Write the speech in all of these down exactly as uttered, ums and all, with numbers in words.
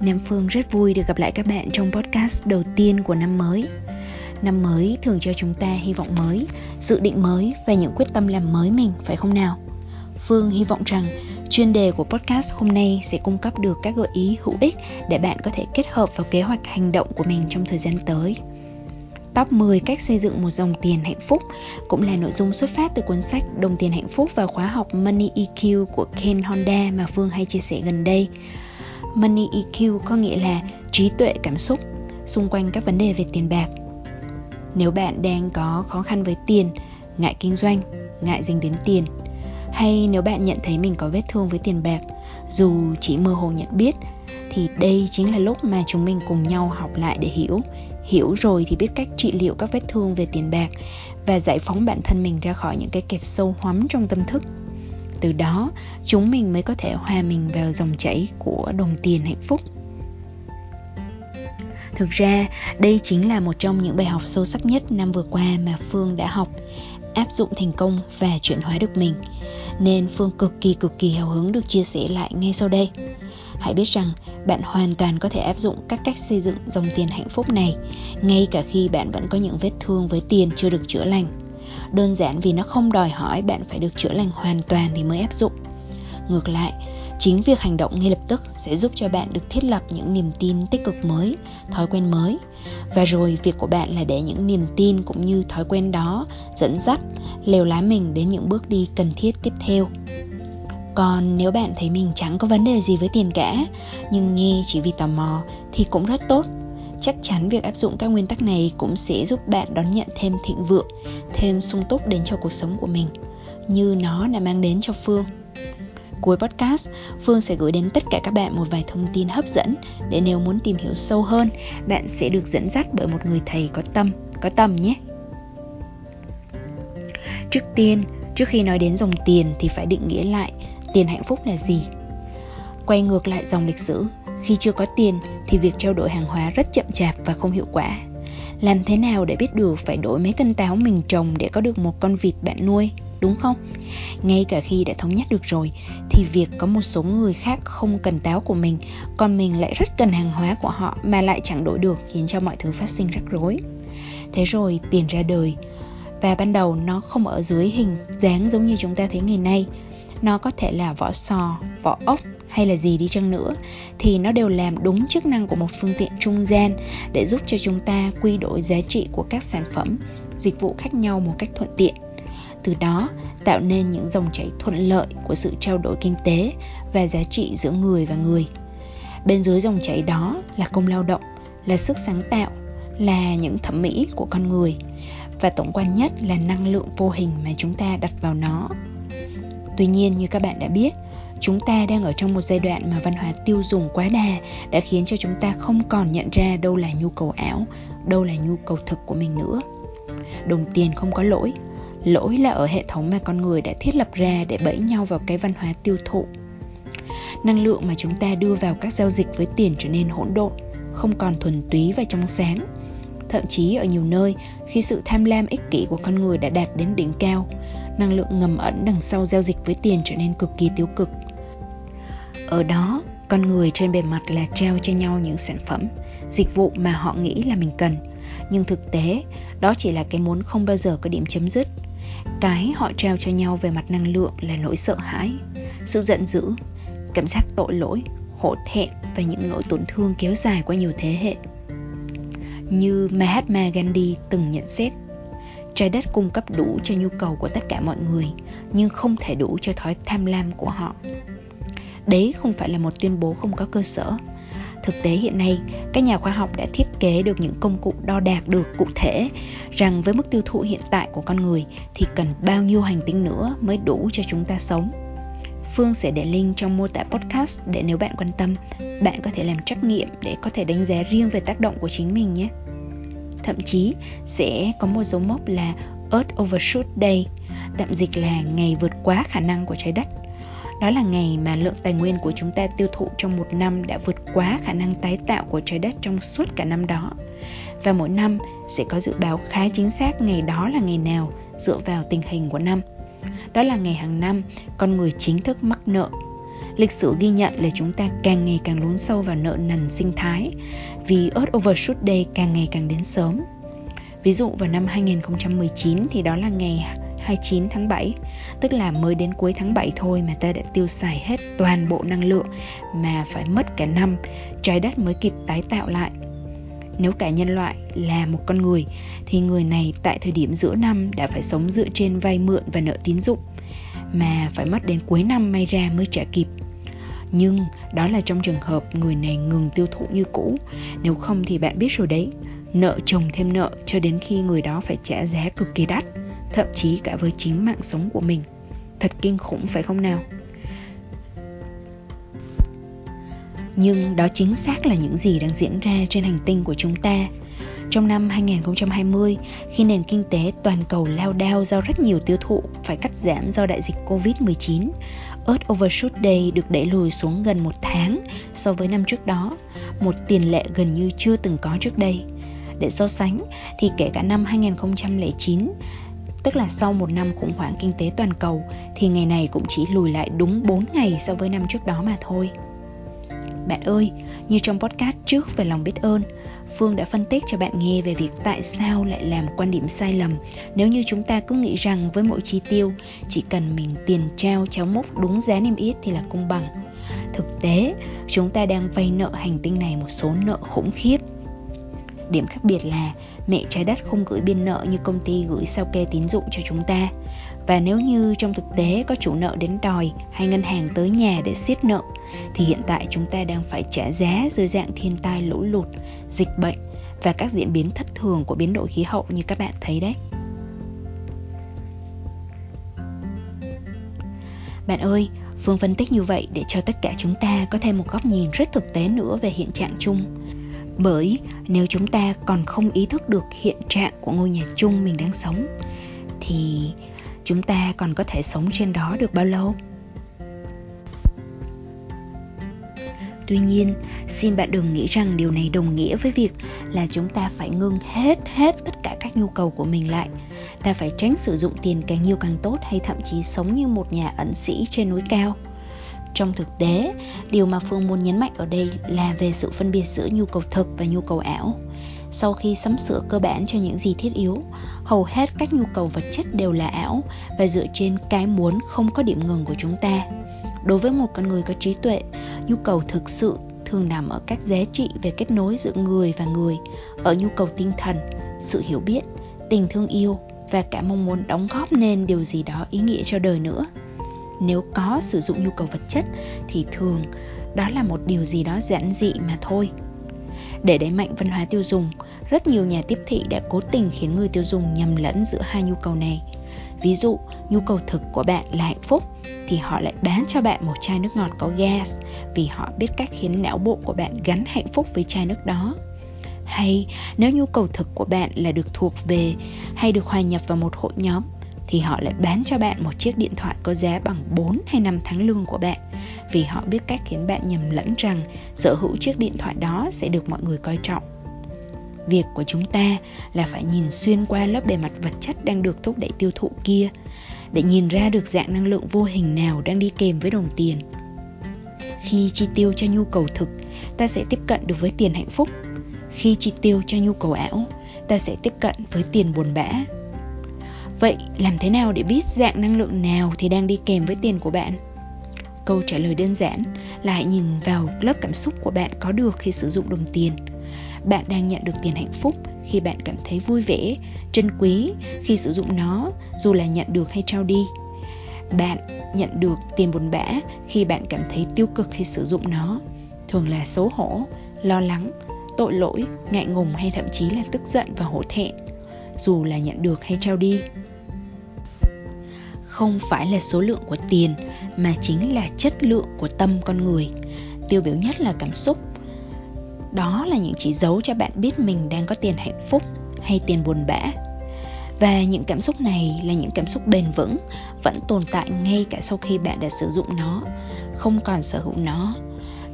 Nam Phương rất vui được gặp lại các bạn trong podcast đầu tiên của năm mới. Năm mới thường cho chúng ta hy vọng mới, dự định mới và những quyết tâm làm mới mình, phải không nào? Phương hy vọng rằng chuyên đề của podcast hôm nay sẽ cung cấp được các gợi ý hữu ích để bạn có thể kết hợp vào kế hoạch hành động của mình trong thời gian tới. Top mười cách xây dựng một dòng tiền hạnh phúc cũng là nội dung xuất phát từ cuốn sách Đồng tiền hạnh phúc và khóa học Money E Q của Ken Honda mà Phương hay chia sẻ gần đây. Money E Q có nghĩa là trí tuệ cảm xúc xung quanh các vấn đề về tiền bạc. Nếu bạn đang có khó khăn với tiền, ngại kinh doanh, ngại dính đến tiền, hay nếu bạn nhận thấy mình có vết thương với tiền bạc, dù chỉ mơ hồ nhận biết, thì đây chính là lúc mà chúng mình cùng nhau học lại để hiểu. Hiểu rồi thì biết cách trị liệu các vết thương về tiền bạc và giải phóng bản thân mình ra khỏi những cái kẹt sâu hoắm trong tâm thức. Từ đó, chúng mình mới có thể hòa mình vào dòng chảy của đồng tiền hạnh phúc. Thực ra, đây chính là một trong những bài học sâu sắc nhất năm vừa qua mà Phương đã học, áp dụng thành công và chuyển hóa được mình. Nên Phương cực kỳ cực kỳ hào hứng được chia sẻ lại ngay sau đây. Hãy biết rằng bạn hoàn toàn có thể áp dụng các cách xây dựng dòng tiền hạnh phúc này, ngay cả khi bạn vẫn có những vết thương với tiền chưa được chữa lành. Đơn giản vì nó không đòi hỏi bạn phải được chữa lành hoàn toàn thì mới áp dụng. Ngược lại, chính việc hành động ngay lập tức sẽ giúp cho bạn được thiết lập những niềm tin tích cực mới, thói quen mới. Và rồi việc của bạn là để những niềm tin cũng như thói quen đó dẫn dắt, lèo lái mình đến những bước đi cần thiết tiếp theo. Còn nếu bạn thấy mình chẳng có vấn đề gì với tiền cả, nhưng nghe chỉ vì tò mò thì cũng rất tốt. Chắc chắn việc áp dụng các nguyên tắc này cũng sẽ giúp bạn đón nhận thêm thịnh vượng, thêm sung túc đến cho cuộc sống của mình, như nó đã mang đến cho Phương. Cuối podcast, Phương sẽ gửi đến tất cả các bạn một vài thông tin hấp dẫn để nếu muốn tìm hiểu sâu hơn, bạn sẽ được dẫn dắt bởi một người thầy có tâm, có tầm nhé. Trước tiên, trước khi nói đến dòng tiền thì phải định nghĩa lại tiền hạnh phúc là gì. Quay ngược lại dòng lịch sử, khi chưa có tiền thì việc trao đổi hàng hóa rất chậm chạp và không hiệu quả. Làm thế nào để biết được phải đổi mấy cân táo mình trồng để có được một con vịt bạn nuôi, đúng không? Ngay cả khi đã thống nhất được rồi thì việc có một số người khác không cần táo của mình, còn mình lại rất cần hàng hóa của họ mà lại chẳng đổi được, khiến cho mọi thứ phát sinh rắc rối. Thế rồi tiền ra đời, và ban đầu nó không ở dưới hình dáng giống như chúng ta thấy ngày nay. Nó có thể là vỏ sò, vỏ ốc hay là gì đi chăng nữa, thì nó đều làm đúng chức năng của một phương tiện trung gian để giúp cho chúng ta quy đổi giá trị của các sản phẩm, dịch vụ khác nhau một cách thuận tiện. Từ đó tạo nên những dòng chảy thuận lợi của sự trao đổi kinh tế và giá trị giữa người và người. Bên dưới dòng chảy đó là công lao động, là sức sáng tạo, là những thẩm mỹ của con người, và tổng quan nhất là năng lượng vô hình mà chúng ta đặt vào nó. Tuy nhiên, như các bạn đã biết, chúng ta đang ở trong một giai đoạn mà văn hóa tiêu dùng quá đà đã khiến cho chúng ta không còn nhận ra đâu là nhu cầu ảo, đâu là nhu cầu thực của mình nữa. Đồng tiền không có lỗi, lỗi là ở hệ thống mà con người đã thiết lập ra để bẫy nhau vào cái văn hóa tiêu thụ. Năng lượng mà chúng ta đưa vào các giao dịch với tiền trở nên hỗn độn, không còn thuần túy và trong sáng. Thậm chí ở nhiều nơi, khi sự tham lam ích kỷ của con người đã đạt đến đỉnh cao, năng lượng ngầm ẩn đằng sau giao dịch với tiền trở nên cực kỳ tiêu cực. Ở đó, con người trên bề mặt là trao cho nhau những sản phẩm, dịch vụ mà họ nghĩ là mình cần. Nhưng thực tế, đó chỉ là cái muốn không bao giờ có điểm chấm dứt. Cái họ trao cho nhau về mặt năng lượng là nỗi sợ hãi, sự giận dữ, cảm giác tội lỗi, hổ thẹn và những nỗi tổn thương kéo dài qua nhiều thế hệ. Như Mahatma Gandhi từng nhận xét, trái đất cung cấp đủ cho nhu cầu của tất cả mọi người, nhưng không thể đủ cho thói tham lam của họ. Đấy không phải là một tuyên bố không có cơ sở. Thực tế hiện nay, các nhà khoa học đã thiết kế được những công cụ đo đạc được cụ thể rằng với mức tiêu thụ hiện tại của con người thì cần bao nhiêu hành tinh nữa mới đủ cho chúng ta sống. Phương sẽ để link trong mô tả podcast để nếu bạn quan tâm, bạn có thể làm trắc nghiệm để có thể đánh giá riêng về tác động của chính mình nhé. Thậm chí sẽ có một dấu mốc là Earth Overshoot Day, tạm dịch là ngày vượt quá khả năng của trái đất. Đó là ngày mà lượng tài nguyên của chúng ta tiêu thụ trong một năm đã vượt quá khả năng tái tạo của trái đất trong suốt cả năm đó. Và mỗi năm sẽ có dự báo khá chính xác ngày đó là ngày nào dựa vào tình hình của năm. Đó là ngày hàng năm con người chính thức mắc nợ. Lịch sử ghi nhận là chúng ta càng ngày càng lún sâu vào nợ nần sinh thái vì Earth Overshoot Day càng ngày càng đến sớm. Ví dụ vào năm hai không một chín thì đó là ngày hai mươi chín tháng bảy, tức là mới đến cuối tháng bảy thôi mà ta đã tiêu xài hết toàn bộ năng lượng mà phải mất cả năm, trái đất mới kịp tái tạo lại. Nếu cả nhân loại là một con người, thì người này tại thời điểm giữa năm đã phải sống dựa trên vay mượn và nợ tín dụng, mà phải mất đến cuối năm may ra mới trả kịp. Nhưng đó là trong trường hợp người này ngừng tiêu thụ như cũ, nếu không thì bạn biết rồi đấy, nợ chồng thêm nợ cho đến khi người đó phải trả giá cực kỳ đắt, thậm chí cả với chính mạng sống của mình. Thật kinh khủng phải không nào? Nhưng đó chính xác là những gì đang diễn ra trên hành tinh của chúng ta. Trong năm hai không hai không, khi nền kinh tế toàn cầu lao đao do rất nhiều tiêu thụ phải cắt giảm do đại dịch covid mười chín, Earth Overshoot Day được đẩy lùi xuống gần một tháng so với năm trước đó, một tiền lệ gần như chưa từng có trước đây. Để so sánh thì kể cả năm hai không không chín, tức là sau một năm khủng hoảng kinh tế toàn cầu, thì ngày này cũng chỉ lùi lại đúng bốn ngày so với năm trước đó mà thôi. Bạn ơi, như trong podcast trước về lòng biết ơn, Phương đã phân tích cho bạn nghe về việc tại sao lại làm quan điểm sai lầm nếu như chúng ta cứ nghĩ rằng với mỗi chi tiêu, chỉ cần mình tiền trao cháo múc đúng giá niêm yết thì là công bằng. Thực tế, chúng ta đang vay nợ hành tinh này một số nợ khủng khiếp. Điểm khác biệt là mẹ trái đất không gửi biên nợ như công ty gửi sao kê tín dụng cho chúng ta. Và nếu như trong thực tế có chủ nợ đến đòi hay ngân hàng tới nhà để siết nợ, thì hiện tại chúng ta đang phải trả giá dưới dạng thiên tai lũ lụt, dịch bệnh và các diễn biến thất thường của biến đổi khí hậu như các bạn thấy đấy. Bạn ơi, Phương phân tích như vậy để cho tất cả chúng ta có thêm một góc nhìn rất thực tế nữa về hiện trạng chung. Bởi nếu chúng ta còn không ý thức được hiện trạng của ngôi nhà chung mình đang sống, thì chúng ta còn có thể sống trên đó được bao lâu? Tuy nhiên, xin bạn đừng nghĩ rằng điều này đồng nghĩa với việc là chúng ta phải ngưng hết hết tất cả các nhu cầu của mình lại. Ta phải tránh sử dụng tiền càng nhiều càng tốt hay thậm chí sống như một nhà ẩn sĩ trên núi cao. Trong thực tế, điều mà Phương muốn nhấn mạnh ở đây là về sự phân biệt giữa nhu cầu thực và nhu cầu ảo. Sau khi sắm sửa cơ bản cho những gì thiết yếu, hầu hết các nhu cầu vật chất đều là ảo và dựa trên cái muốn không có điểm ngừng của chúng ta. Đối với một con người có trí tuệ, nhu cầu thực sự thường nằm ở các giá trị về kết nối giữa người và người, ở nhu cầu tinh thần, sự hiểu biết, tình thương yêu và cả mong muốn đóng góp nên điều gì đó ý nghĩa cho đời nữa. Nếu có sử dụng nhu cầu vật chất thì thường đó là một điều gì đó giản dị mà thôi. Để đẩy mạnh văn hóa tiêu dùng, rất nhiều nhà tiếp thị đã cố tình khiến người tiêu dùng nhầm lẫn giữa hai nhu cầu này. Ví dụ, nhu cầu thực của bạn là hạnh phúc, thì họ lại bán cho bạn một chai nước ngọt có gas vì họ biết cách khiến não bộ của bạn gắn hạnh phúc với chai nước đó. Hay nếu nhu cầu thực của bạn là được thuộc về hay được hòa nhập vào một hội nhóm, thì họ lại bán cho bạn một chiếc điện thoại có giá bằng bốn hay năm tháng lương của bạn vì họ biết cách khiến bạn nhầm lẫn rằng sở hữu chiếc điện thoại đó sẽ được mọi người coi trọng. Việc của chúng ta là phải nhìn xuyên qua lớp bề mặt vật chất đang được thúc đẩy tiêu thụ kia để nhìn ra được dạng năng lượng vô hình nào đang đi kèm với đồng tiền. Khi chi tiêu cho nhu cầu thực, ta sẽ tiếp cận được với tiền hạnh phúc. Khi chi tiêu cho nhu cầu ảo, ta sẽ tiếp cận với tiền buồn bã. Vậy làm thế nào để biết dạng năng lượng nào thì đang đi kèm với tiền của bạn? Câu trả lời đơn giản là hãy nhìn vào lớp cảm xúc của bạn có được khi sử dụng đồng tiền. Bạn đang nhận được tiền hạnh phúc khi bạn cảm thấy vui vẻ, trân quý khi sử dụng nó, dù là nhận được hay trao đi. Bạn nhận được tiền buồn bã khi bạn cảm thấy tiêu cực khi sử dụng nó, thường là xấu hổ, lo lắng, tội lỗi, ngại ngùng hay thậm chí là tức giận và hổ thẹn, dù là nhận được hay trao đi. không phải là số lượng của tiền mà chính là chất lượng của tâm con người. Tiêu biểu nhất là cảm xúc. Đó là những chỉ dấu cho bạn biết mình đang có tiền hạnh phúc hay tiền buồn bã. Và những cảm xúc này là những cảm xúc bền vững, vẫn tồn tại ngay cả sau khi bạn đã sử dụng nó, không còn sở hữu nó.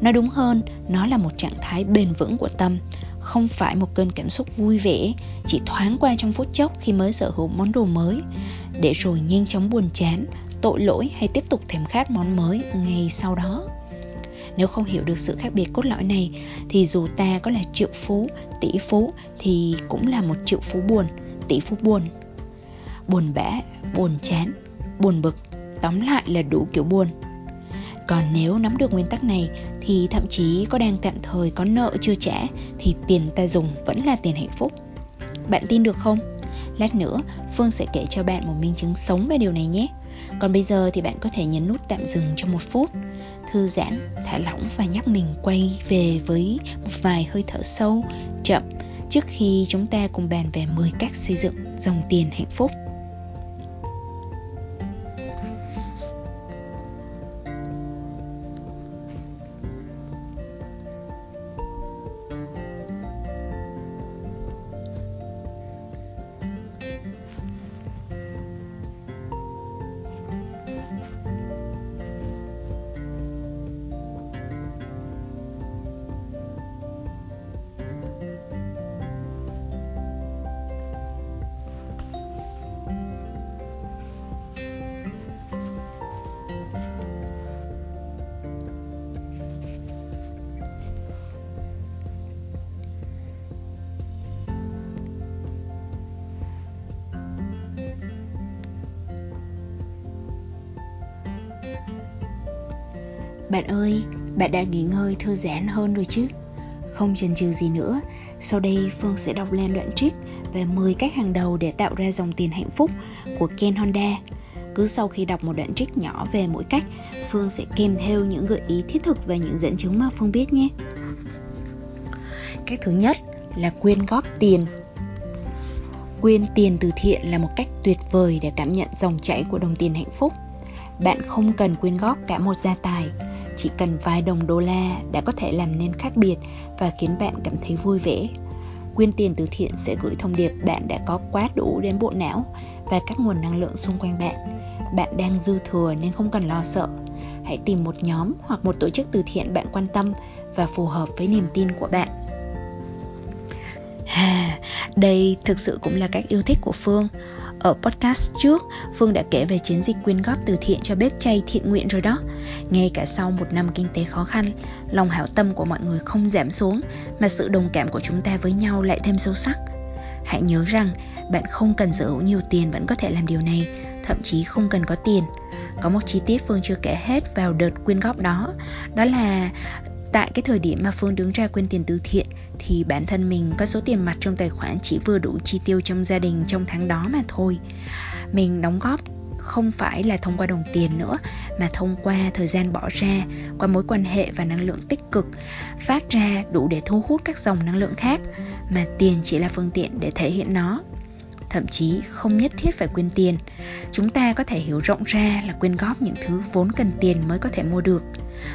Nói đúng hơn, nó là một trạng thái bền vững của tâm, không phải một cơn cảm xúc vui vẻ, chỉ thoáng qua trong phút chốc khi mới sở hữu món đồ mới, để rồi nhanh chóng buồn chán, tội lỗi hay tiếp tục thèm khát món mới ngay sau đó. Nếu không hiểu được sự khác biệt cốt lõi này, thì dù ta có là triệu phú, tỷ phú thì cũng là một triệu phú buồn, tỷ phú buồn. Buồn bã, buồn chán, buồn bực, tóm lại là đủ kiểu buồn. Còn nếu nắm được nguyên tắc này thì thậm chí có đang tạm thời có nợ chưa trả thì tiền ta dùng vẫn là tiền hạnh phúc. Bạn tin được không? Lát nữa Phương sẽ kể cho bạn một minh chứng sống về điều này nhé. Còn bây giờ thì bạn có thể nhấn nút tạm dừng trong một phút, thư giãn, thả lỏng và nhắc mình quay về với một vài hơi thở sâu, chậm trước khi chúng ta cùng bàn về mười cách xây dựng dòng tiền hạnh phúc. Bạn ơi, bạn đã nghỉ ngơi thư giãn hơn rồi chứ? Không chần chừ gì nữa, sau đây Phương sẽ đọc lên đoạn trích về mười cách hàng đầu để tạo ra dòng tiền hạnh phúc của Ken Honda. Cứ sau khi đọc một đoạn trích nhỏ về mỗi cách, Phương sẽ kèm theo những gợi ý thiết thực và những dẫn chứng mà Phương biết nhé. Cách thứ nhất là quyên góp tiền. Quyên tiền từ thiện là một cách tuyệt vời để cảm nhận dòng chảy của đồng tiền hạnh phúc. Bạn không cần quyên góp cả một gia tài, chỉ cần vài đồng đô la đã có thể làm nên khác biệt và khiến bạn cảm thấy vui vẻ. Quyên tiền từ thiện sẽ gửi thông điệp bạn đã có quá đủ đến bộ não và các nguồn năng lượng xung quanh bạn. Bạn đang dư thừa nên không cần lo sợ. Hãy tìm một nhóm hoặc một tổ chức từ thiện bạn quan tâm và phù hợp với niềm tin của bạn. À, đây thực sự cũng là cách yêu thích của Phương. Ở podcast trước, Phương đã kể về chiến dịch quyên góp từ thiện cho bếp chay thiện nguyện rồi đó. Ngay cả sau một năm kinh tế khó khăn, lòng hảo tâm của mọi người không giảm xuống, mà sự đồng cảm của chúng ta với nhau lại thêm sâu sắc. Hãy nhớ rằng, bạn không cần sở hữu nhiều tiền vẫn có thể làm điều này, thậm chí không cần có tiền. Có một chi tiết Phương chưa kể hết vào đợt quyên góp đó, đó là tại cái thời điểm mà Phương đứng ra quyên tiền từ thiện thì bản thân mình có số tiền mặt trong tài khoản chỉ vừa đủ chi tiêu trong gia đình trong tháng đó mà thôi. Mình đóng góp không phải là thông qua đồng tiền nữa, mà thông qua thời gian bỏ ra, qua mối quan hệ và năng lượng tích cực phát ra đủ để thu hút các dòng năng lượng khác, mà tiền chỉ là phương tiện để thể hiện nó. Thậm chí không nhất thiết phải quyên tiền, chúng ta có thể hiểu rộng ra là quyên góp những thứ vốn cần tiền mới có thể mua được.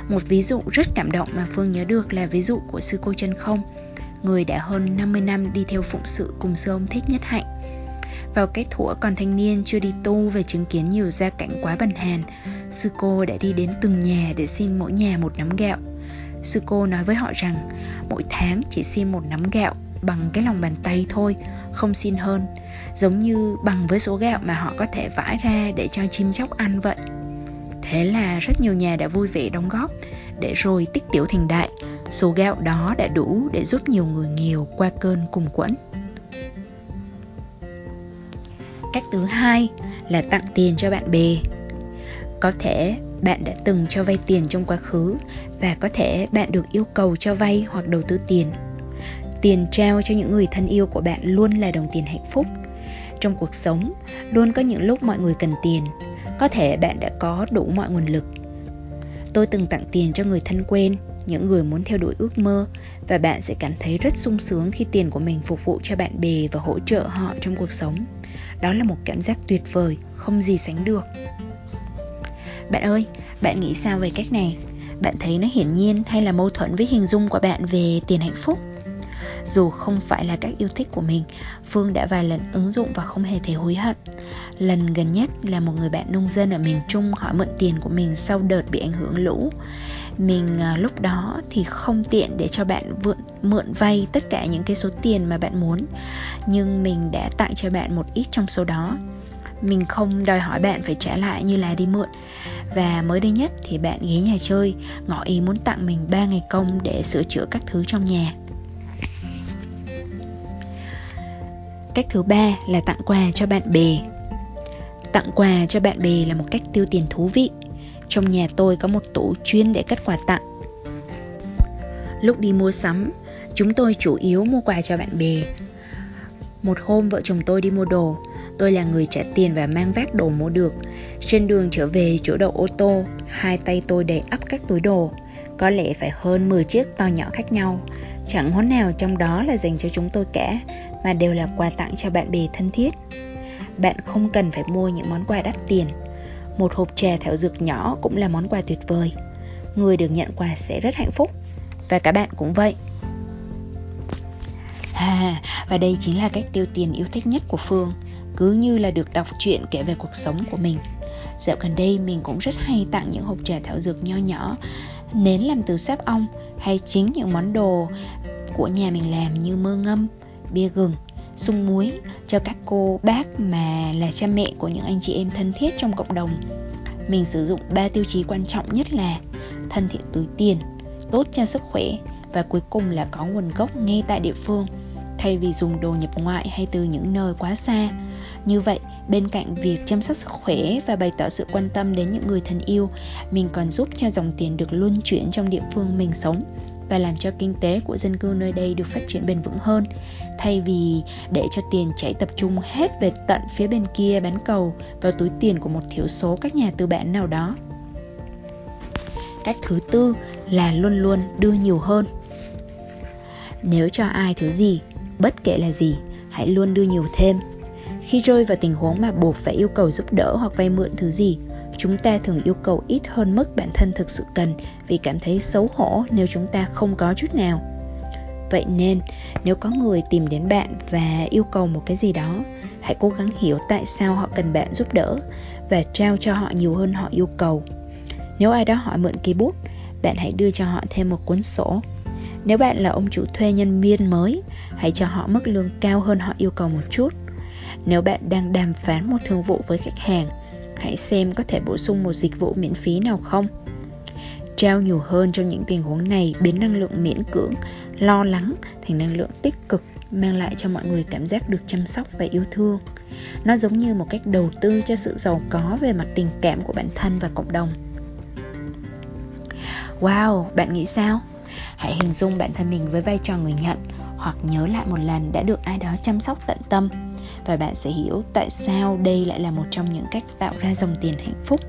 Một ví dụ rất cảm động mà Phương nhớ được là ví dụ của Sư Cô Chân Không, người đã hơn năm mươi năm đi theo phụng sự cùng Sư Ông Thích Nhất Hạnh. Vào cái thuở còn thanh niên chưa đi tu và chứng kiến nhiều gia cảnh quá bần hàn, Sư Cô đã đi đến từng nhà để xin mỗi nhà một nắm gạo. Sư Cô nói với họ rằng mỗi tháng chỉ xin một nắm gạo bằng cái lòng bàn tay thôi, không xin hơn, giống như bằng với số gạo mà họ có thể vãi ra để cho chim chóc ăn vậy. Thế là rất nhiều nhà đã vui vẻ đóng góp, để rồi tích tiểu thành đại, số gạo đó đã đủ để giúp nhiều người nghèo qua cơn cùng quẫn. Cách thứ hai là tặng tiền cho bạn bè. Có thể bạn đã từng cho vay tiền trong quá khứ và có thể bạn được yêu cầu cho vay hoặc đầu tư tiền. Tiền trao cho những người thân yêu của bạn luôn là đồng tiền hạnh phúc. Trong cuộc sống, luôn có những lúc mọi người cần tiền. Có thể bạn đã có đủ mọi nguồn lực. Tôi từng tặng tiền cho người thân quen, những người muốn theo đuổi ước mơ, và bạn sẽ cảm thấy rất sung sướng khi tiền của mình phục vụ cho bạn bè và hỗ trợ họ trong cuộc sống. Đó là một cảm giác tuyệt vời, không gì sánh được. Bạn ơi, bạn nghĩ sao về cách này? Bạn thấy nó hiển nhiên hay là mâu thuẫn với hình dung của bạn về tiền hạnh phúc? Dù không phải là các yêu thích của mình, Phương đã vài lần ứng dụng và không hề thấy hối hận. Lần gần nhất là một người bạn nông dân ở miền Trung hỏi mượn tiền của mình sau đợt bị ảnh hưởng lũ. Mình à, lúc đó thì không tiện để cho bạn vượn, mượn vay tất cả những cái số tiền mà bạn muốn, nhưng mình đã tặng cho bạn một ít trong số đó. Mình không đòi hỏi bạn phải trả lại như là đi mượn. Và mới đây nhất thì bạn ghé nhà chơi, ngỏ ý muốn tặng mình ba ngày công để sửa chữa các thứ trong nhà. Cách thứ ba là tặng quà cho bạn bè. Tặng quà cho bạn bè là một cách tiêu tiền thú vị. Trong nhà tôi có một tủ chuyên để cất quà tặng. Lúc đi mua sắm, chúng tôi chủ yếu mua quà cho bạn bè. Một hôm vợ chồng tôi đi mua đồ, tôi là người trả tiền và mang vác đồ mua được. Trên đường trở về chỗ đậu ô tô, hai tay tôi đầy ắp các túi đồ, có lẽ phải hơn mười chiếc to nhỏ khác nhau. Chẳng món nào trong đó là dành cho chúng tôi cả, mà đều là quà tặng cho bạn bè thân thiết. Bạn không cần phải mua những món quà đắt tiền. Một hộp trà thảo dược nhỏ cũng là món quà tuyệt vời. Người được nhận quà sẽ rất hạnh phúc, và cả bạn cũng vậy. À, và đây chính là cách tiêu tiền yêu thích nhất của Phương, cứ như là được đọc truyện kể về cuộc sống của mình. Dạo gần đây mình cũng rất hay tặng những hộp trà thảo dược nho nhỏ, nến làm từ sáp ong, hay chính những món đồ của nhà mình làm như mơ ngâm, bia gừng, sung muối cho các cô bác mà là cha mẹ của những anh chị em thân thiết trong cộng đồng. Mình sử dụng ba tiêu chí quan trọng nhất là thân thiện túi tiền, tốt cho sức khỏe, và cuối cùng là có nguồn gốc ngay tại địa phương, thay vì dùng đồ nhập ngoại hay từ những nơi quá xa. Như vậy, bên cạnh việc chăm sóc sức khỏe và bày tỏ sự quan tâm đến những người thân yêu, mình còn giúp cho dòng tiền được luân chuyển trong địa phương mình sống và làm cho kinh tế của dân cư nơi đây được phát triển bền vững hơn, thay vì để cho tiền chảy tập trung hết về tận phía bên kia bán cầu vào túi tiền của một thiểu số các nhà tư bản nào đó. Cách thứ tư là luôn luôn đưa nhiều hơn. Nếu cho ai thứ gì, bất kể là gì, hãy luôn đưa nhiều thêm. Khi rơi vào tình huống mà buộc phải yêu cầu giúp đỡ hoặc vay mượn thứ gì, chúng ta thường yêu cầu ít hơn mức bản thân thực sự cần vì cảm thấy xấu hổ nếu chúng ta không có chút nào. Vậy nên, nếu có người tìm đến bạn và yêu cầu một cái gì đó, hãy cố gắng hiểu tại sao họ cần bạn giúp đỡ và trao cho họ nhiều hơn họ yêu cầu. Nếu ai đó hỏi mượn cây bút, bạn hãy đưa cho họ thêm một cuốn sổ. Nếu bạn là ông chủ thuê nhân viên mới, hãy cho họ mức lương cao hơn họ yêu cầu một chút. Nếu bạn đang đàm phán một thương vụ với khách hàng, hãy xem có thể bổ sung một dịch vụ miễn phí nào không. Trao nhiều hơn trong những tình huống này biến năng lượng miễn cưỡng, lo lắng thành năng lượng tích cực, mang lại cho mọi người cảm giác được chăm sóc và yêu thương. Nó giống như một cách đầu tư cho sự giàu có về mặt tình cảm của bản thân và cộng đồng. Wow, bạn nghĩ sao? Hãy hình dung bản thân mình với vai trò người nhận, hoặc nhớ lại một lần đã được ai đó chăm sóc tận tâm, và bạn sẽ hiểu tại sao đây lại là một trong những cách tạo ra dòng tiền hạnh phúc.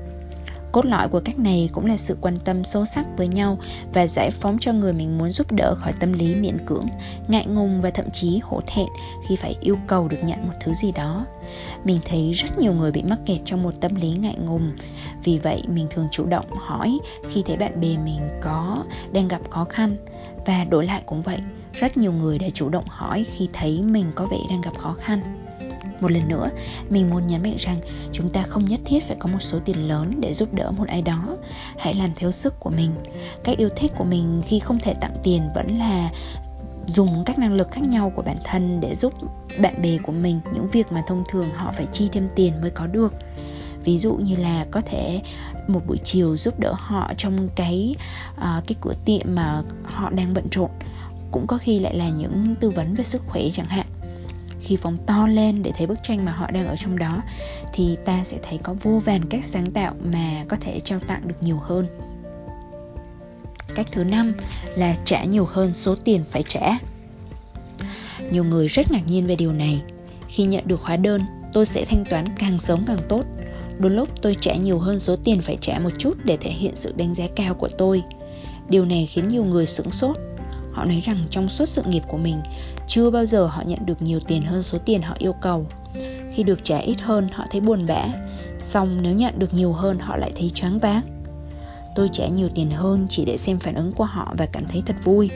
Cốt lõi của cách này cũng là sự quan tâm sâu sắc với nhau và giải phóng cho người mình muốn giúp đỡ khỏi tâm lý miễn cưỡng, ngại ngùng và thậm chí hổ thẹn khi phải yêu cầu được nhận một thứ gì đó. Mình thấy rất nhiều người bị mắc kẹt trong một tâm lý ngại ngùng. Vì vậy, mình thường chủ động hỏi khi thấy bạn bè mình có đang gặp khó khăn, và đổi lại cũng vậy, rất nhiều người đã chủ động hỏi khi thấy mình có vẻ đang gặp khó khăn. Một lần nữa, mình muốn nhấn mạnh rằng chúng ta không nhất thiết phải có một số tiền lớn để giúp đỡ một ai đó. Hãy làm theo sức của mình. Cách yêu thích của mình khi không thể tặng tiền vẫn là dùng các năng lực khác nhau của bản thân để giúp bạn bè của mình những việc mà thông thường họ phải chi thêm tiền mới có được. Ví dụ như là có thể một buổi chiều giúp đỡ họ trong cái, uh, cái cửa tiệm mà họ đang bận rộn. Cũng có khi lại là những tư vấn về sức khỏe chẳng hạn. Khi phóng to lên để thấy bức tranh mà họ đang ở trong đó, thì ta sẽ thấy có vô vàn cách sáng tạo mà có thể trao tặng được nhiều hơn. Cách thứ năm là trả nhiều hơn số tiền phải trả. Nhiều người rất ngạc nhiên về điều này. Khi nhận được hóa đơn, tôi sẽ thanh toán càng sớm càng tốt. Đôi lúc tôi trả nhiều hơn số tiền phải trả một chút để thể hiện sự đánh giá cao của tôi. Điều này khiến nhiều người sững sốt. Họ nói rằng trong suốt sự nghiệp của mình, chưa bao giờ họ nhận được nhiều tiền hơn số tiền họ yêu cầu. Khi được trả ít hơn, họ thấy buồn bã. Song nếu nhận được nhiều hơn, họ lại thấy choáng váng. Tôi trả nhiều tiền hơn chỉ để xem phản ứng của họ và cảm thấy thật vui.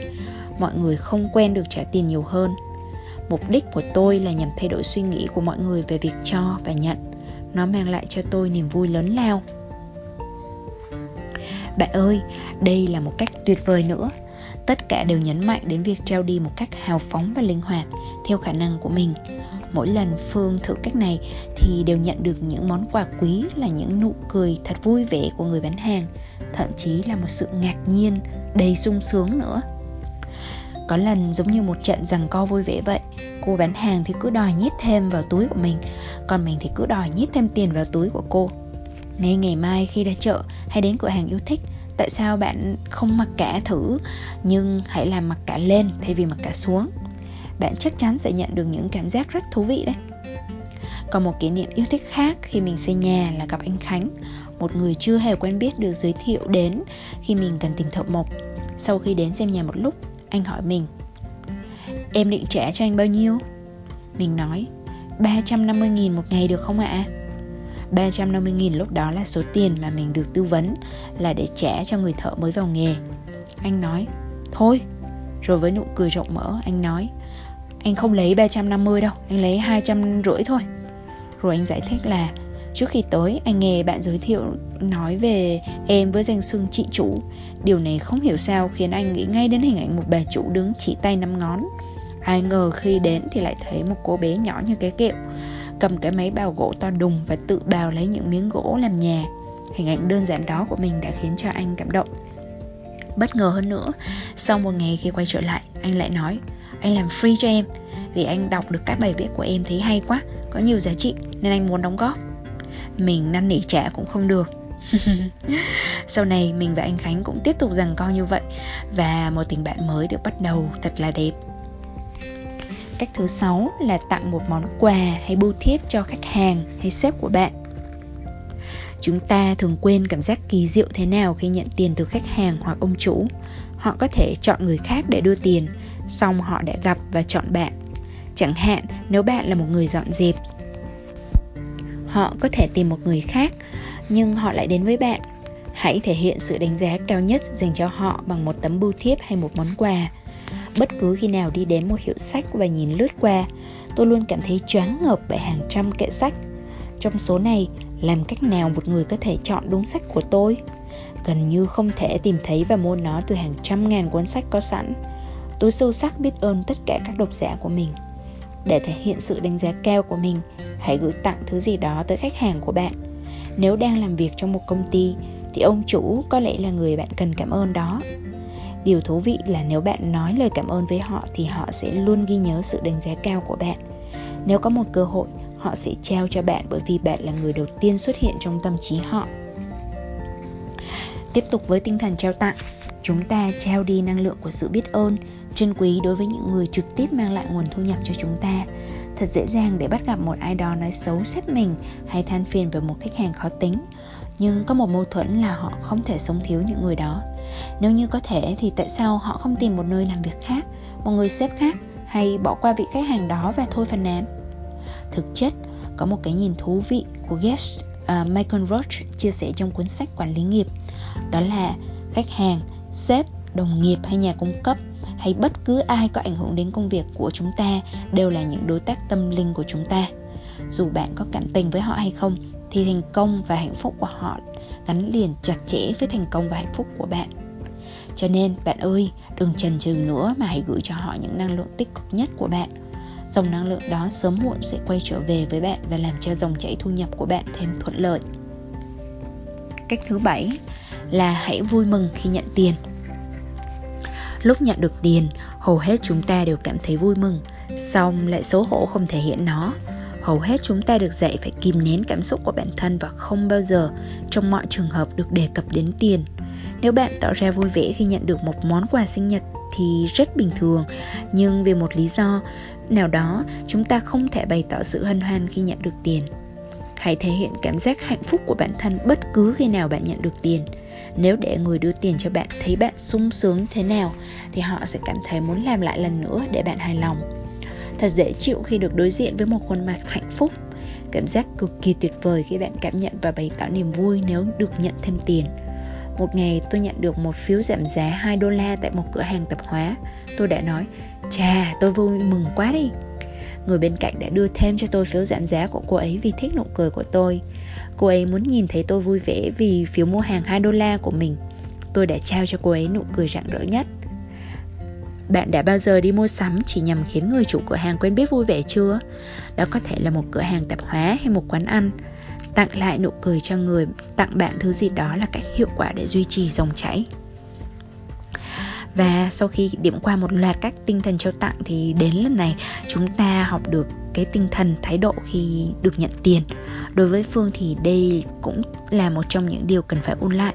Mọi người không quen được trả tiền nhiều hơn. Mục đích của tôi là nhằm thay đổi suy nghĩ của mọi người về việc cho và nhận. Nó mang lại cho tôi niềm vui lớn lao. Bạn ơi, đây là một cách tuyệt vời nữa. Tất cả đều nhấn mạnh đến việc trao đi một cách hào phóng và linh hoạt, theo khả năng của mình. Mỗi lần Phương thử cách này thì đều nhận được những món quà quý là những nụ cười thật vui vẻ của người bán hàng, thậm chí là một sự ngạc nhiên, đầy sung sướng nữa. Có lần giống như một trận giằng co vui vẻ vậy, cô bán hàng thì cứ đòi nhét thêm vào túi của mình, còn mình thì cứ đòi nhét thêm tiền vào túi của cô. Ngay ngày mai khi ra chợ hay đến cửa hàng yêu thích, tại sao bạn không mặc cả thử, nhưng hãy làm mặc cả lên thay vì mặc cả xuống. Bạn chắc chắn sẽ nhận được những cảm giác rất thú vị đấy. Còn một kỷ niệm yêu thích khác khi mình xây nhà là gặp anh Khánh, một người chưa hề quen biết được giới thiệu đến khi mình cần tìm thợ mộc. Sau khi đến xem nhà một lúc, anh hỏi mình: "Em định trả cho anh bao nhiêu?" Mình nói: ba trăm năm mươi nghìn một ngày được không ạ? ba trăm năm mươi nghìn lúc đó là số tiền mà mình được tư vấn là để trả cho người thợ mới vào nghề. Anh nói: "Thôi." Rồi với nụ cười rộng mở, anh nói: "Anh không lấy ba trăm năm mươi đâu, anh lấy hai trăm năm mươi thôi." Rồi anh giải thích là trước khi tới, anh nghe bạn giới thiệu nói về em với danh xưng chị chủ. Điều này không hiểu sao khiến anh nghĩ ngay đến hình ảnh một bà chủ đứng chỉ tay năm ngón. Ai ngờ khi đến thì lại thấy một cô bé nhỏ như cái kẹo, cầm cái máy bào gỗ to đùng và tự bào lấy những miếng gỗ làm nhà. Hình ảnh đơn giản đó của mình đã khiến cho anh cảm động. Bất ngờ hơn nữa, sau một ngày khi quay trở lại, anh lại nói: "Anh làm free cho em, vì anh đọc được các bài viết của em thấy hay quá, có nhiều giá trị nên anh muốn đóng góp." Mình năn nỉ trả cũng không được. Sau này mình và anh Khánh cũng tiếp tục giằng co như vậy, và một tình bạn mới được bắt đầu thật là đẹp. Cách thứ sáu là tặng một món quà hay bưu thiếp cho khách hàng hay sếp của bạn. Chúng ta thường quên cảm giác kỳ diệu thế nào khi nhận tiền từ khách hàng hoặc ông chủ. Họ có thể chọn người khác để đưa tiền, song họ đã gặp và chọn bạn. Chẳng hạn nếu bạn là một người dọn dẹp, họ có thể tìm một người khác, nhưng họ lại đến với bạn. Hãy thể hiện sự đánh giá cao nhất dành cho họ bằng một tấm bưu thiếp hay một món quà. Bất cứ khi nào đi đến một hiệu sách và nhìn lướt qua, tôi luôn cảm thấy choáng ngợp bởi hàng trăm kệ sách. Trong số này, làm cách nào một người có thể chọn đúng sách của tôi? Gần như không thể tìm thấy và mua nó từ hàng trăm ngàn cuốn sách có sẵn. Tôi sâu sắc biết ơn tất cả các độc giả của mình. Để thể hiện sự đánh giá cao của mình, hãy gửi tặng thứ gì đó tới khách hàng của bạn. Nếu đang làm việc trong một công ty, thì ông chủ có lẽ là người bạn cần cảm ơn đó. Điều thú vị là nếu bạn nói lời cảm ơn với họ thì họ sẽ luôn ghi nhớ sự đánh giá cao của bạn. Nếu có một cơ hội, họ sẽ trao cho bạn bởi vì bạn là người đầu tiên xuất hiện trong tâm trí họ. Tiếp tục với tinh thần trao tặng, chúng ta trao đi năng lượng của sự biết ơn, trân quý đối với những người trực tiếp mang lại nguồn thu nhập cho chúng ta. Thật dễ dàng để bắt gặp một ai đó nói xấu sếp mình hay than phiền về một khách hàng khó tính. Nhưng có một mâu thuẫn là họ không thể sống thiếu những người đó. Nếu như có thể thì tại sao họ không tìm một nơi làm việc khác, một người sếp khác, hay bỏ qua vị khách hàng đó và thôi phàn nàn? Thực chất, có một cái nhìn thú vị của guest uh, Michael Roach chia sẻ trong cuốn sách Quản lý nghiệp. Đó là khách hàng, sếp, đồng nghiệp hay nhà cung cấp hay bất cứ ai có ảnh hưởng đến công việc của chúng ta đều là những đối tác tâm linh của chúng ta. Dù bạn có cảm tình với họ hay không thì thành công và hạnh phúc của họ gắn liền chặt chẽ với thành công và hạnh phúc của bạn. Cho nên bạn ơi, đừng chần chừ nữa mà hãy gửi cho họ những năng lượng tích cực nhất của bạn. Dòng năng lượng đó sớm muộn sẽ quay trở về với bạn và làm cho dòng chảy thu nhập của bạn thêm thuận lợi. Cách thứ bảy là hãy vui mừng khi nhận tiền. Lúc nhận được tiền, hầu hết chúng ta đều cảm thấy vui mừng, song lại xấu hổ không thể hiện nó. Hầu hết chúng ta được dạy phải kìm nén cảm xúc của bản thân và không bao giờ trong mọi trường hợp được đề cập đến tiền. Nếu bạn tỏ ra vui vẻ khi nhận được một món quà sinh nhật thì rất bình thường, nhưng vì một lý do nào đó chúng ta không thể bày tỏ sự hân hoan khi nhận được tiền. Hãy thể hiện cảm giác hạnh phúc của bản thân bất cứ khi nào bạn nhận được tiền. Nếu để người đưa tiền cho bạn thấy bạn sung sướng thế nào thì họ sẽ cảm thấy muốn làm lại lần nữa để bạn hài lòng. Thật dễ chịu khi được đối diện với một khuôn mặt hạnh phúc. Cảm giác cực kỳ tuyệt vời khi bạn cảm nhận và bày tỏ niềm vui nếu được nhận thêm tiền. Một ngày tôi nhận được một phiếu giảm giá hai đô la tại một cửa hàng tạp hóa. Tôi đã nói, chà, tôi vui mừng quá đi. Người bên cạnh đã đưa thêm cho tôi phiếu giảm giá của cô ấy vì thích nụ cười của tôi. Cô ấy muốn nhìn thấy tôi vui vẻ vì phiếu mua hàng hai đô la của mình. Tôi đã trao cho cô ấy nụ cười rạng rỡ nhất. Bạn đã bao giờ đi mua sắm chỉ nhằm khiến người chủ cửa hàng quen biết vui vẻ chưa? Đó có thể là một cửa hàng tạp hóa hay một quán ăn. Tặng lại nụ cười cho người tặng bạn thứ gì đó là cách hiệu quả để duy trì dòng chảy. Và sau khi điểm qua một loạt các tinh thần trao tặng thì đến lần này chúng ta học được cái tinh thần thái độ khi được nhận tiền. Đối với Phương thì đây cũng là một trong những điều cần phải ôn lại.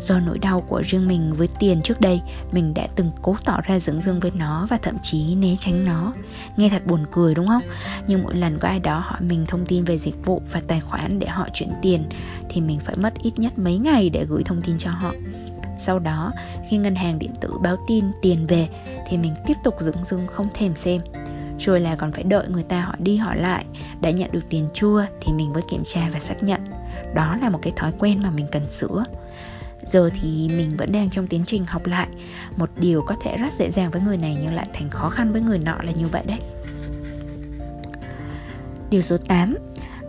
Do nỗi đau của riêng mình với tiền trước đây, mình đã từng cố tỏ ra dửng dưng với nó và thậm chí né tránh nó. Nghe thật buồn cười đúng không? Nhưng mỗi lần có ai đó hỏi mình thông tin về dịch vụ và tài khoản để họ chuyển tiền thì mình phải mất ít nhất mấy ngày để gửi thông tin cho họ. Sau đó, khi ngân hàng điện tử báo tin tiền về thì mình tiếp tục dửng dưng không thèm xem. Rồi là còn phải đợi người ta hỏi đi hỏi lại. Đã nhận được tiền chưa thì mình mới kiểm tra và xác nhận. Đó là một cái thói quen mà mình cần sửa. Giờ thì mình vẫn đang trong tiến trình học lại. Một điều có thể rất dễ dàng với người này nhưng lại thành khó khăn với người nọ là như vậy đấy. Điều số tám.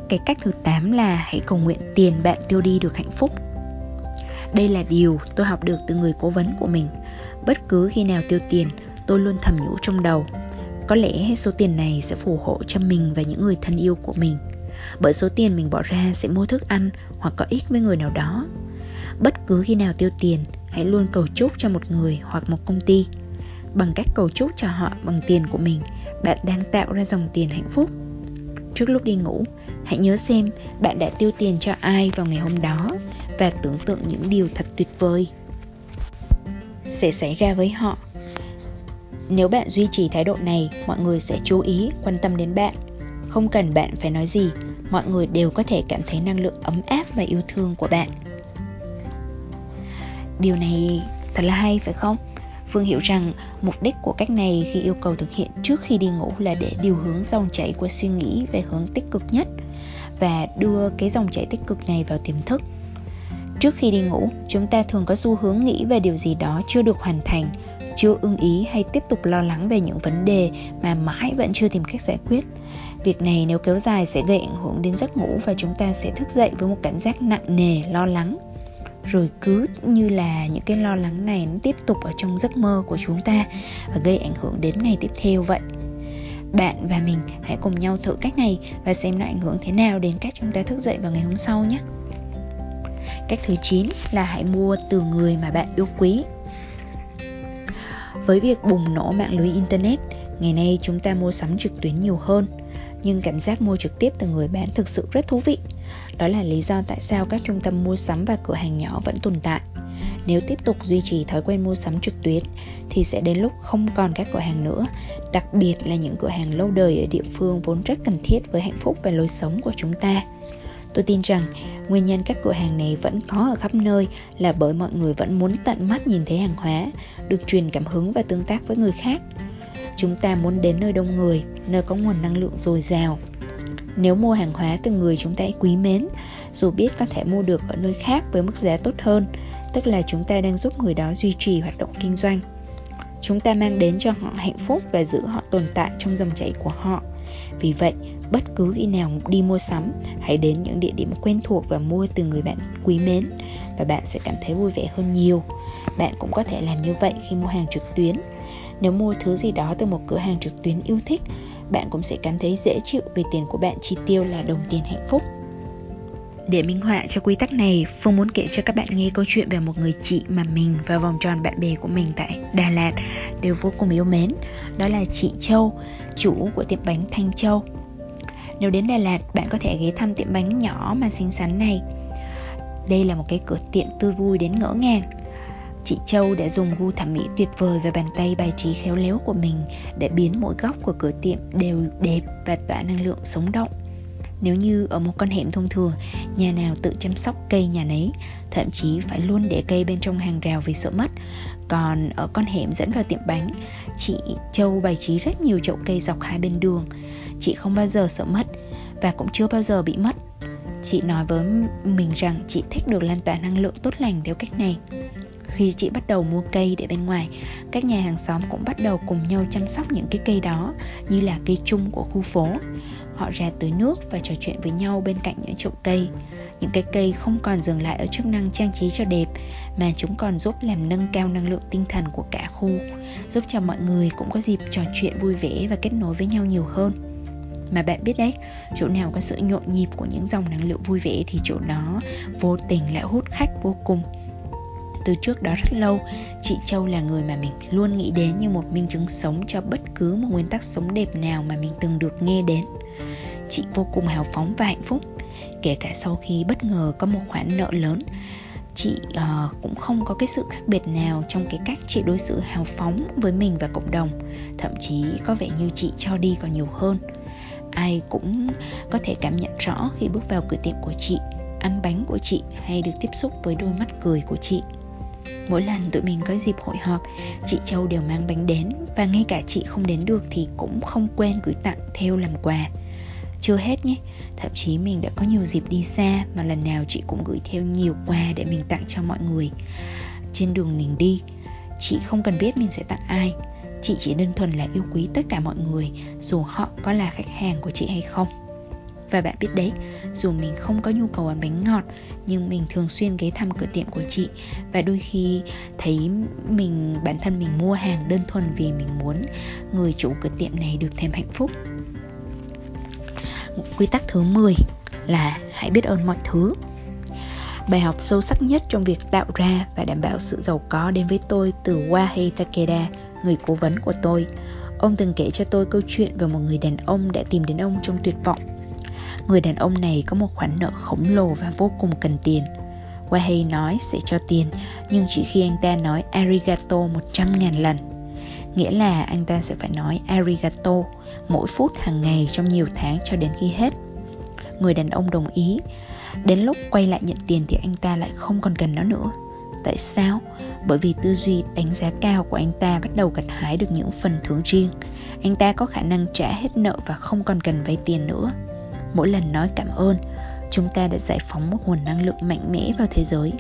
Cái cách thứ tám là hãy cầu nguyện tiền bạn tiêu đi được hạnh phúc. Đây là điều tôi học được từ người cố vấn của mình. Bất cứ khi nào tiêu tiền, tôi luôn thầm nhủ trong đầu, có lẽ số tiền này sẽ phù hộ cho mình và những người thân yêu của mình. Bởi số tiền mình bỏ ra sẽ mua thức ăn hoặc có ích với người nào đó. Bất cứ khi nào tiêu tiền, hãy luôn cầu chúc cho một người hoặc một công ty. Bằng cách cầu chúc cho họ bằng tiền của mình, bạn đang tạo ra dòng tiền hạnh phúc. Trước lúc đi ngủ, hãy nhớ xem bạn đã tiêu tiền cho ai vào ngày hôm đó và tưởng tượng những điều thật tuyệt vời sẽ xảy ra với họ. Nếu bạn duy trì thái độ này, mọi người sẽ chú ý, quan tâm đến bạn. Không cần bạn phải nói gì, mọi người đều có thể cảm thấy năng lượng ấm áp và yêu thương của bạn. Điều này thật là hay phải không? Phương hiểu rằng mục đích của cách này khi yêu cầu thực hiện trước khi đi ngủ là để điều hướng dòng chảy của suy nghĩ về hướng tích cực nhất và đưa cái dòng chảy tích cực này vào tiềm thức. Trước khi đi ngủ, chúng ta thường có xu hướng nghĩ về điều gì đó chưa được hoàn thành, chưa ưng ý hay tiếp tục lo lắng về những vấn đề mà mãi vẫn chưa tìm cách giải quyết. Việc này nếu kéo dài sẽ gây ảnh hưởng đến giấc ngủ và chúng ta sẽ thức dậy với một cảm giác nặng nề, lo lắng. Rồi cứ như là những cái lo lắng này nó tiếp tục ở trong giấc mơ của chúng ta và gây ảnh hưởng đến ngày tiếp theo vậy. Bạn và mình hãy cùng nhau thử cách này và xem nó ảnh hưởng thế nào đến cách chúng ta thức dậy vào ngày hôm sau nhé. Cách thứ chín là hãy mua từ người mà bạn yêu quý. Với việc bùng nổ mạng lưới Internet, ngày nay chúng ta mua sắm trực tuyến nhiều hơn. Nhưng cảm giác mua trực tiếp từ người bán thực sự rất thú vị. Đó là lý do tại sao các trung tâm mua sắm và cửa hàng nhỏ vẫn tồn tại. Nếu tiếp tục duy trì thói quen mua sắm trực tuyến thì sẽ đến lúc không còn các cửa hàng nữa, đặc biệt là những cửa hàng lâu đời ở địa phương vốn rất cần thiết với hạnh phúc và lối sống của chúng ta. Tôi tin rằng nguyên nhân các cửa hàng này vẫn có ở khắp nơi là bởi mọi người vẫn muốn tận mắt nhìn thấy hàng hóa, được truyền cảm hứng và tương tác với người khác. Chúng ta muốn đến nơi đông người, nơi có nguồn năng lượng dồi dào. Nếu mua hàng hóa từ người chúng ta quý mến, dù biết có thể mua được ở nơi khác với mức giá tốt hơn, tức là chúng ta đang giúp người đó duy trì hoạt động kinh doanh. Chúng ta mang đến cho họ hạnh phúc và giữ họ tồn tại trong dòng chảy của họ. Vì vậy, bất cứ khi nào đi mua sắm, hãy đến những địa điểm quen thuộc và mua từ người bạn quý mến, và bạn sẽ cảm thấy vui vẻ hơn nhiều. Bạn cũng có thể làm như vậy khi mua hàng trực tuyến. Nếu mua thứ gì đó từ một cửa hàng trực tuyến yêu thích, bạn cũng sẽ cảm thấy dễ chịu vì tiền của bạn chi tiêu là đồng tiền hạnh phúc. Để minh họa cho quy tắc này, Phương muốn kể cho các bạn nghe câu chuyện về một người chị mà mình và vòng tròn bạn bè của mình tại Đà Lạt đều vô cùng yêu mến. Đó là chị Châu, chủ của tiệm bánh Thanh Châu. Nếu đến Đà Lạt, bạn có thể ghé thăm tiệm bánh nhỏ mà xinh xắn này. Đây là một cái cửa tiệm tươi vui đến ngỡ ngàng. Chị Châu đã dùng gu thẩm mỹ tuyệt vời và bàn tay bài trí khéo léo của mình để biến mỗi góc của cửa tiệm đều đẹp và tỏa năng lượng sống động. Nếu như ở một con hẻm thông thường, nhà nào tự chăm sóc cây nhà nấy, thậm chí phải luôn để cây bên trong hàng rào vì sợ mất. Còn ở con hẻm dẫn vào tiệm bánh, chị Châu bày trí rất nhiều chậu cây dọc hai bên đường. Chị không bao giờ sợ mất và cũng chưa bao giờ bị mất. Chị nói với mình rằng chị thích được lan tỏa năng lượng tốt lành theo cách này. Khi chị bắt đầu mua cây để bên ngoài, các nhà hàng xóm cũng bắt đầu cùng nhau chăm sóc những cái cây đó như là cây chung của khu phố. Họ ra tưới nước và trò chuyện với nhau bên cạnh những chậu cây. Những cái cây không còn dừng lại ở chức năng trang trí cho đẹp, mà chúng còn giúp làm nâng cao năng lượng tinh thần của cả khu, giúp cho mọi người cũng có dịp trò chuyện vui vẻ và kết nối với nhau nhiều hơn. Mà bạn biết đấy, chỗ nào có sự nhộn nhịp của những dòng năng lượng vui vẻ thì chỗ đó vô tình lại hút khách vô cùng. Từ trước đó rất lâu, chị Châu là người mà mình luôn nghĩ đến như một minh chứng sống cho bất cứ một nguyên tắc sống đẹp nào mà mình từng được nghe đến. Chị vô cùng hào phóng và hạnh phúc, kể cả sau khi bất ngờ có một khoản nợ lớn. Chị uh, cũng không có cái sự khác biệt nào trong cái cách chị đối xử hào phóng với mình và cộng đồng. Thậm chí có vẻ như chị cho đi còn nhiều hơn. Ai cũng có thể cảm nhận rõ khi bước vào cửa tiệm của chị, ăn bánh của chị hay được tiếp xúc với đôi mắt cười của chị. Mỗi lần tụi mình có dịp hội họp, chị Châu đều mang bánh đến, và ngay cả chị không đến được thì cũng không quên gửi tặng theo làm quà. Chưa hết nhé, thậm chí mình đã có nhiều dịp đi xa mà lần nào chị cũng gửi theo nhiều quà để mình tặng cho mọi người. Trên đường mình đi, chị không cần biết mình sẽ tặng ai. Chị chỉ đơn thuần là yêu quý tất cả mọi người, dù họ có là khách hàng của chị hay không. Và bạn biết đấy, dù mình không có nhu cầu ăn bánh ngọt, nhưng mình thường xuyên ghé thăm cửa tiệm của chị, và đôi khi thấy mình bản thân mình mua hàng đơn thuần vì mình muốn người chủ cửa tiệm này được thêm hạnh phúc. Quy tắc thứ mười là hãy biết ơn mọi thứ. Bài học sâu sắc nhất trong việc tạo ra và đảm bảo sự giàu có đến với tôi từ Wahei Takeda, người cố vấn của tôi. Ông từng kể cho tôi câu chuyện về một người đàn ông đã tìm đến ông trong tuyệt vọng. Người đàn ông này có một khoản nợ khổng lồ và vô cùng cần tiền. Wahei nói sẽ cho tiền, nhưng chỉ khi anh ta nói arigato một trăm nghìn lần. Nghĩa là anh ta sẽ phải nói arigato mỗi phút hàng ngày trong nhiều tháng cho đến khi hết. Người đàn ông đồng ý. Đến lúc quay lại nhận tiền thì anh ta lại không còn cần nó nữa. Tại sao? Bởi vì tư duy đánh giá cao của anh ta bắt đầu gặt hái được những phần thưởng riêng. Anh ta có khả năng trả hết nợ và không còn cần vay tiền nữa. Mỗi lần nói cảm ơn, chúng ta đã giải phóng một nguồn năng lượng mạnh mẽ vào thế giới.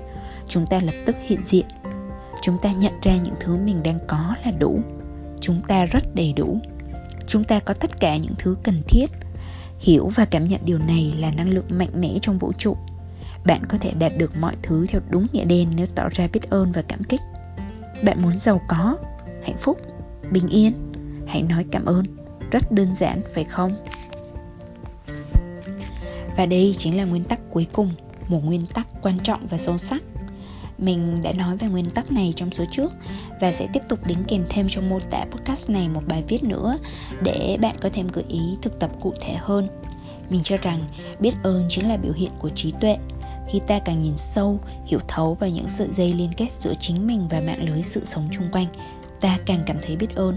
Chúng ta lập tức hiện diện. Chúng ta nhận ra những thứ mình đang có là đủ. Chúng ta rất đầy đủ. Chúng ta có tất cả những thứ cần thiết. Hiểu và cảm nhận điều này là năng lượng mạnh mẽ trong vũ trụ. Bạn có thể đạt được mọi thứ theo đúng nghĩa đen nếu tỏ ra biết ơn và cảm kích. Bạn muốn giàu có, hạnh phúc, bình yên, hãy nói cảm ơn. Rất đơn giản, phải không? Và đây chính là nguyên tắc cuối cùng, một nguyên tắc quan trọng và sâu sắc. Mình đã nói về nguyên tắc này trong số trước và sẽ tiếp tục đính kèm thêm trong mô tả podcast này một bài viết nữa để bạn có thêm gợi ý thực tập cụ thể hơn. Mình cho rằng biết ơn chính là biểu hiện của trí tuệ. Khi ta càng nhìn sâu, hiểu thấu vào những sợi dây liên kết giữa chính mình và mạng lưới sự sống xung quanh, ta càng cảm thấy biết ơn.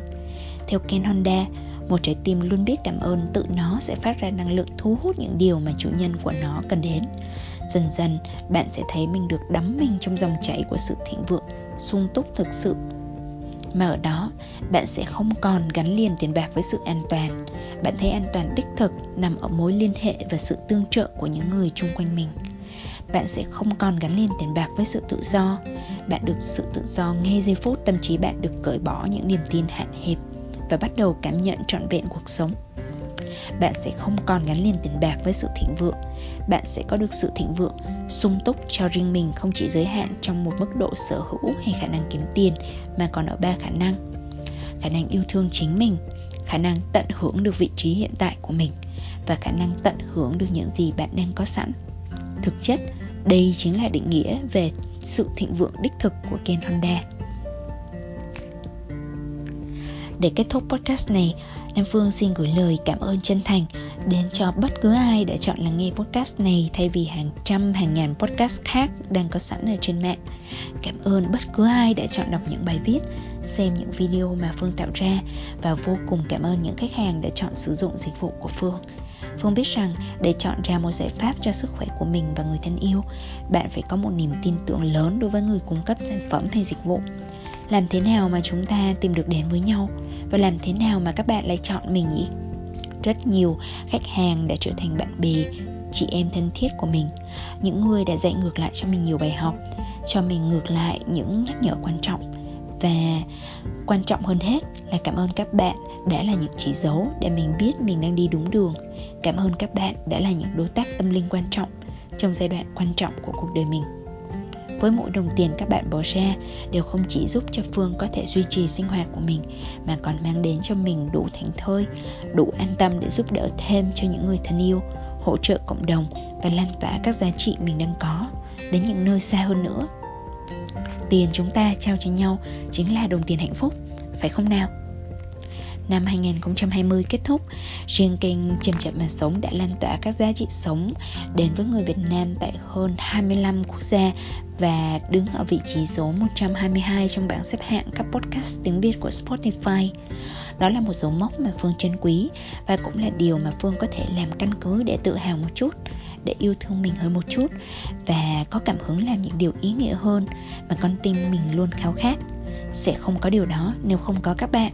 Theo Ken Honda, một trái tim luôn biết cảm ơn tự nó sẽ phát ra năng lượng thu hút những điều mà chủ nhân của nó cần đến. Dần dần, bạn sẽ thấy mình được đắm mình trong dòng chảy của sự thịnh vượng, sung túc thực sự. Mà ở đó, bạn sẽ không còn gắn liền tiền bạc với sự an toàn. Bạn thấy an toàn đích thực nằm ở mối liên hệ và sự tương trợ của những người chung quanh mình. Bạn sẽ không còn gắn liền tiền bạc với sự tự do. Bạn được sự tự do ngay giây phút tâm trí bạn được cởi bỏ những niềm tin hạn hẹp và bắt đầu cảm nhận trọn vẹn cuộc sống. Bạn sẽ không còn gắn liền tiền bạc với sự thịnh vượng. Bạn sẽ có được sự thịnh vượng, sung túc cho riêng mình, không chỉ giới hạn trong một mức độ sở hữu hay khả năng kiếm tiền, mà còn ở ba khả năng. Khả năng yêu thương chính mình, khả năng tận hưởng được vị trí hiện tại của mình, và khả năng tận hưởng được những gì bạn đang có sẵn. Thực chất, đây chính là định nghĩa về sự thịnh vượng đích thực của Ken Honda. Để kết thúc podcast này, Nam Phương xin gửi lời cảm ơn chân thành đến cho bất cứ ai đã chọn lắng nghe podcast này thay vì hàng trăm, hàng ngàn podcast khác đang có sẵn ở trên mạng. Cảm ơn bất cứ ai đã chọn đọc những bài viết, xem những video mà Phương tạo ra, và vô cùng cảm ơn những khách hàng đã chọn sử dụng dịch vụ của Phương. Phương biết rằng để chọn ra một giải pháp cho sức khỏe của mình và người thân yêu, bạn phải có một niềm tin tưởng lớn đối với người cung cấp sản phẩm hay dịch vụ. Làm thế nào mà chúng ta tìm được đến với nhau? Và làm thế nào mà các bạn lại chọn mình nhỉ? Rất nhiều khách hàng đã trở thành bạn bè, chị em thân thiết của mình, những người đã dạy ngược lại cho mình nhiều bài học, cho mình ngược lại những nhắc nhở quan trọng. Và quan trọng hơn hết là cảm ơn các bạn đã là những chỉ dấu để mình biết mình đang đi đúng đường. Cảm ơn các bạn đã là những đối tác tâm linh quan trọng trong giai đoạn quan trọng của cuộc đời mình. Với mỗi đồng tiền các bạn bỏ ra đều không chỉ giúp cho Phương có thể duy trì sinh hoạt của mình, mà còn mang đến cho mình đủ thảnh thơi, đủ an tâm để giúp đỡ thêm cho những người thân yêu, hỗ trợ cộng đồng và lan tỏa các giá trị mình đang có đến những nơi xa hơn nữa. Tiền chúng ta trao cho nhau chính là đồng tiền hạnh phúc, phải không nào? Năm hai không hai không kết thúc, riêng kênh Chầm Chậm Mà Sống đã lan tỏa các giá trị sống đến với người Việt Nam tại hơn hai mươi lăm quốc gia và đứng ở vị trí số một trăm hai mươi hai trong bảng xếp hạng các podcast tiếng Việt của Spotify. Đó là một dấu mốc mà Phương trân quý và cũng là điều mà Phương có thể làm căn cứ để tự hào một chút, để yêu thương mình hơn một chút và có cảm hứng làm những điều ý nghĩa hơn mà con tim mình luôn khao khát. Sẽ không có điều đó nếu không có các bạn.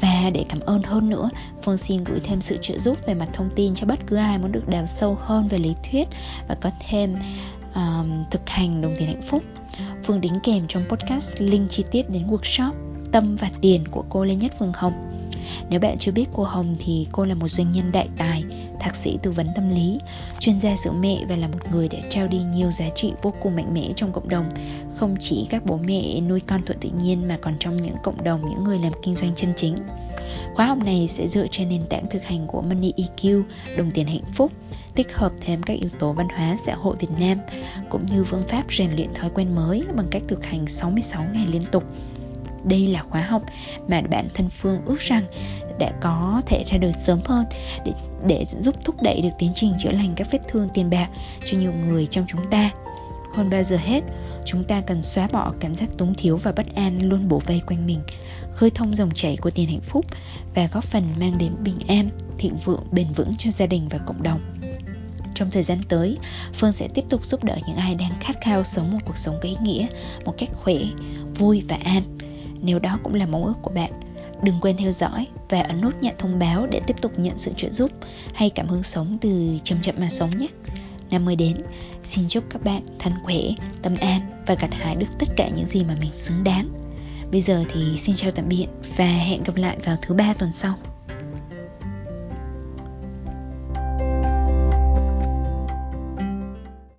Và để cảm ơn hơn nữa, Phương xin gửi thêm sự trợ giúp về mặt thông tin cho bất cứ ai muốn được đào sâu hơn về lý thuyết và có thêm uh, thực hành đồng tiền hạnh phúc. Phương đính kèm trong podcast link chi tiết đến workshop Tâm và Tiền của cô Lê Nhất Phương Hồng. Nếu bạn chưa biết cô Hồng thì cô là một doanh nhân đại tài, thạc sĩ tư vấn tâm lý, chuyên gia sữa mẹ và là một người đã trao đi nhiều giá trị vô cùng mạnh mẽ trong cộng đồng, không chỉ các bố mẹ nuôi con thuận tự nhiên mà còn trong những cộng đồng những người làm kinh doanh chân chính. Khóa học này sẽ dựa trên nền tảng thực hành của Money e quy, đồng tiền hạnh phúc, tích hợp thêm các yếu tố văn hóa xã hội Việt Nam cũng như phương pháp rèn luyện thói quen mới bằng cách thực hành sáu mươi sáu ngày liên tục. Đây là khóa học mà bản thân Phương ước rằng đã có thể ra đời sớm hơn để, để giúp thúc đẩy được tiến trình chữa lành các vết thương tiền bạc cho nhiều người trong chúng ta. Hơn bao giờ hết, chúng ta cần xóa bỏ cảm giác túng thiếu và bất an luôn bủa vây quanh mình, khơi thông dòng chảy của tiền hạnh phúc và góp phần mang đến bình an, thịnh vượng, bền vững cho gia đình và cộng đồng. Trong thời gian tới, Phương sẽ tiếp tục giúp đỡ những ai đang khát khao sống một cuộc sống có ý nghĩa, một cách khỏe, vui và an. Nếu đó cũng là mong ước của bạn, đừng quên theo dõi và ấn nút nhận thông báo để tiếp tục nhận sự trợ giúp hay cảm hứng sống từ Chầm Chậm Mà Sống nhé. Năm mới đến, xin chúc các bạn thân khỏe, tâm an và gặt hái được tất cả những gì mà mình xứng đáng. Bây giờ thì xin chào tạm biệt và hẹn gặp lại vào thứ ba tuần sau.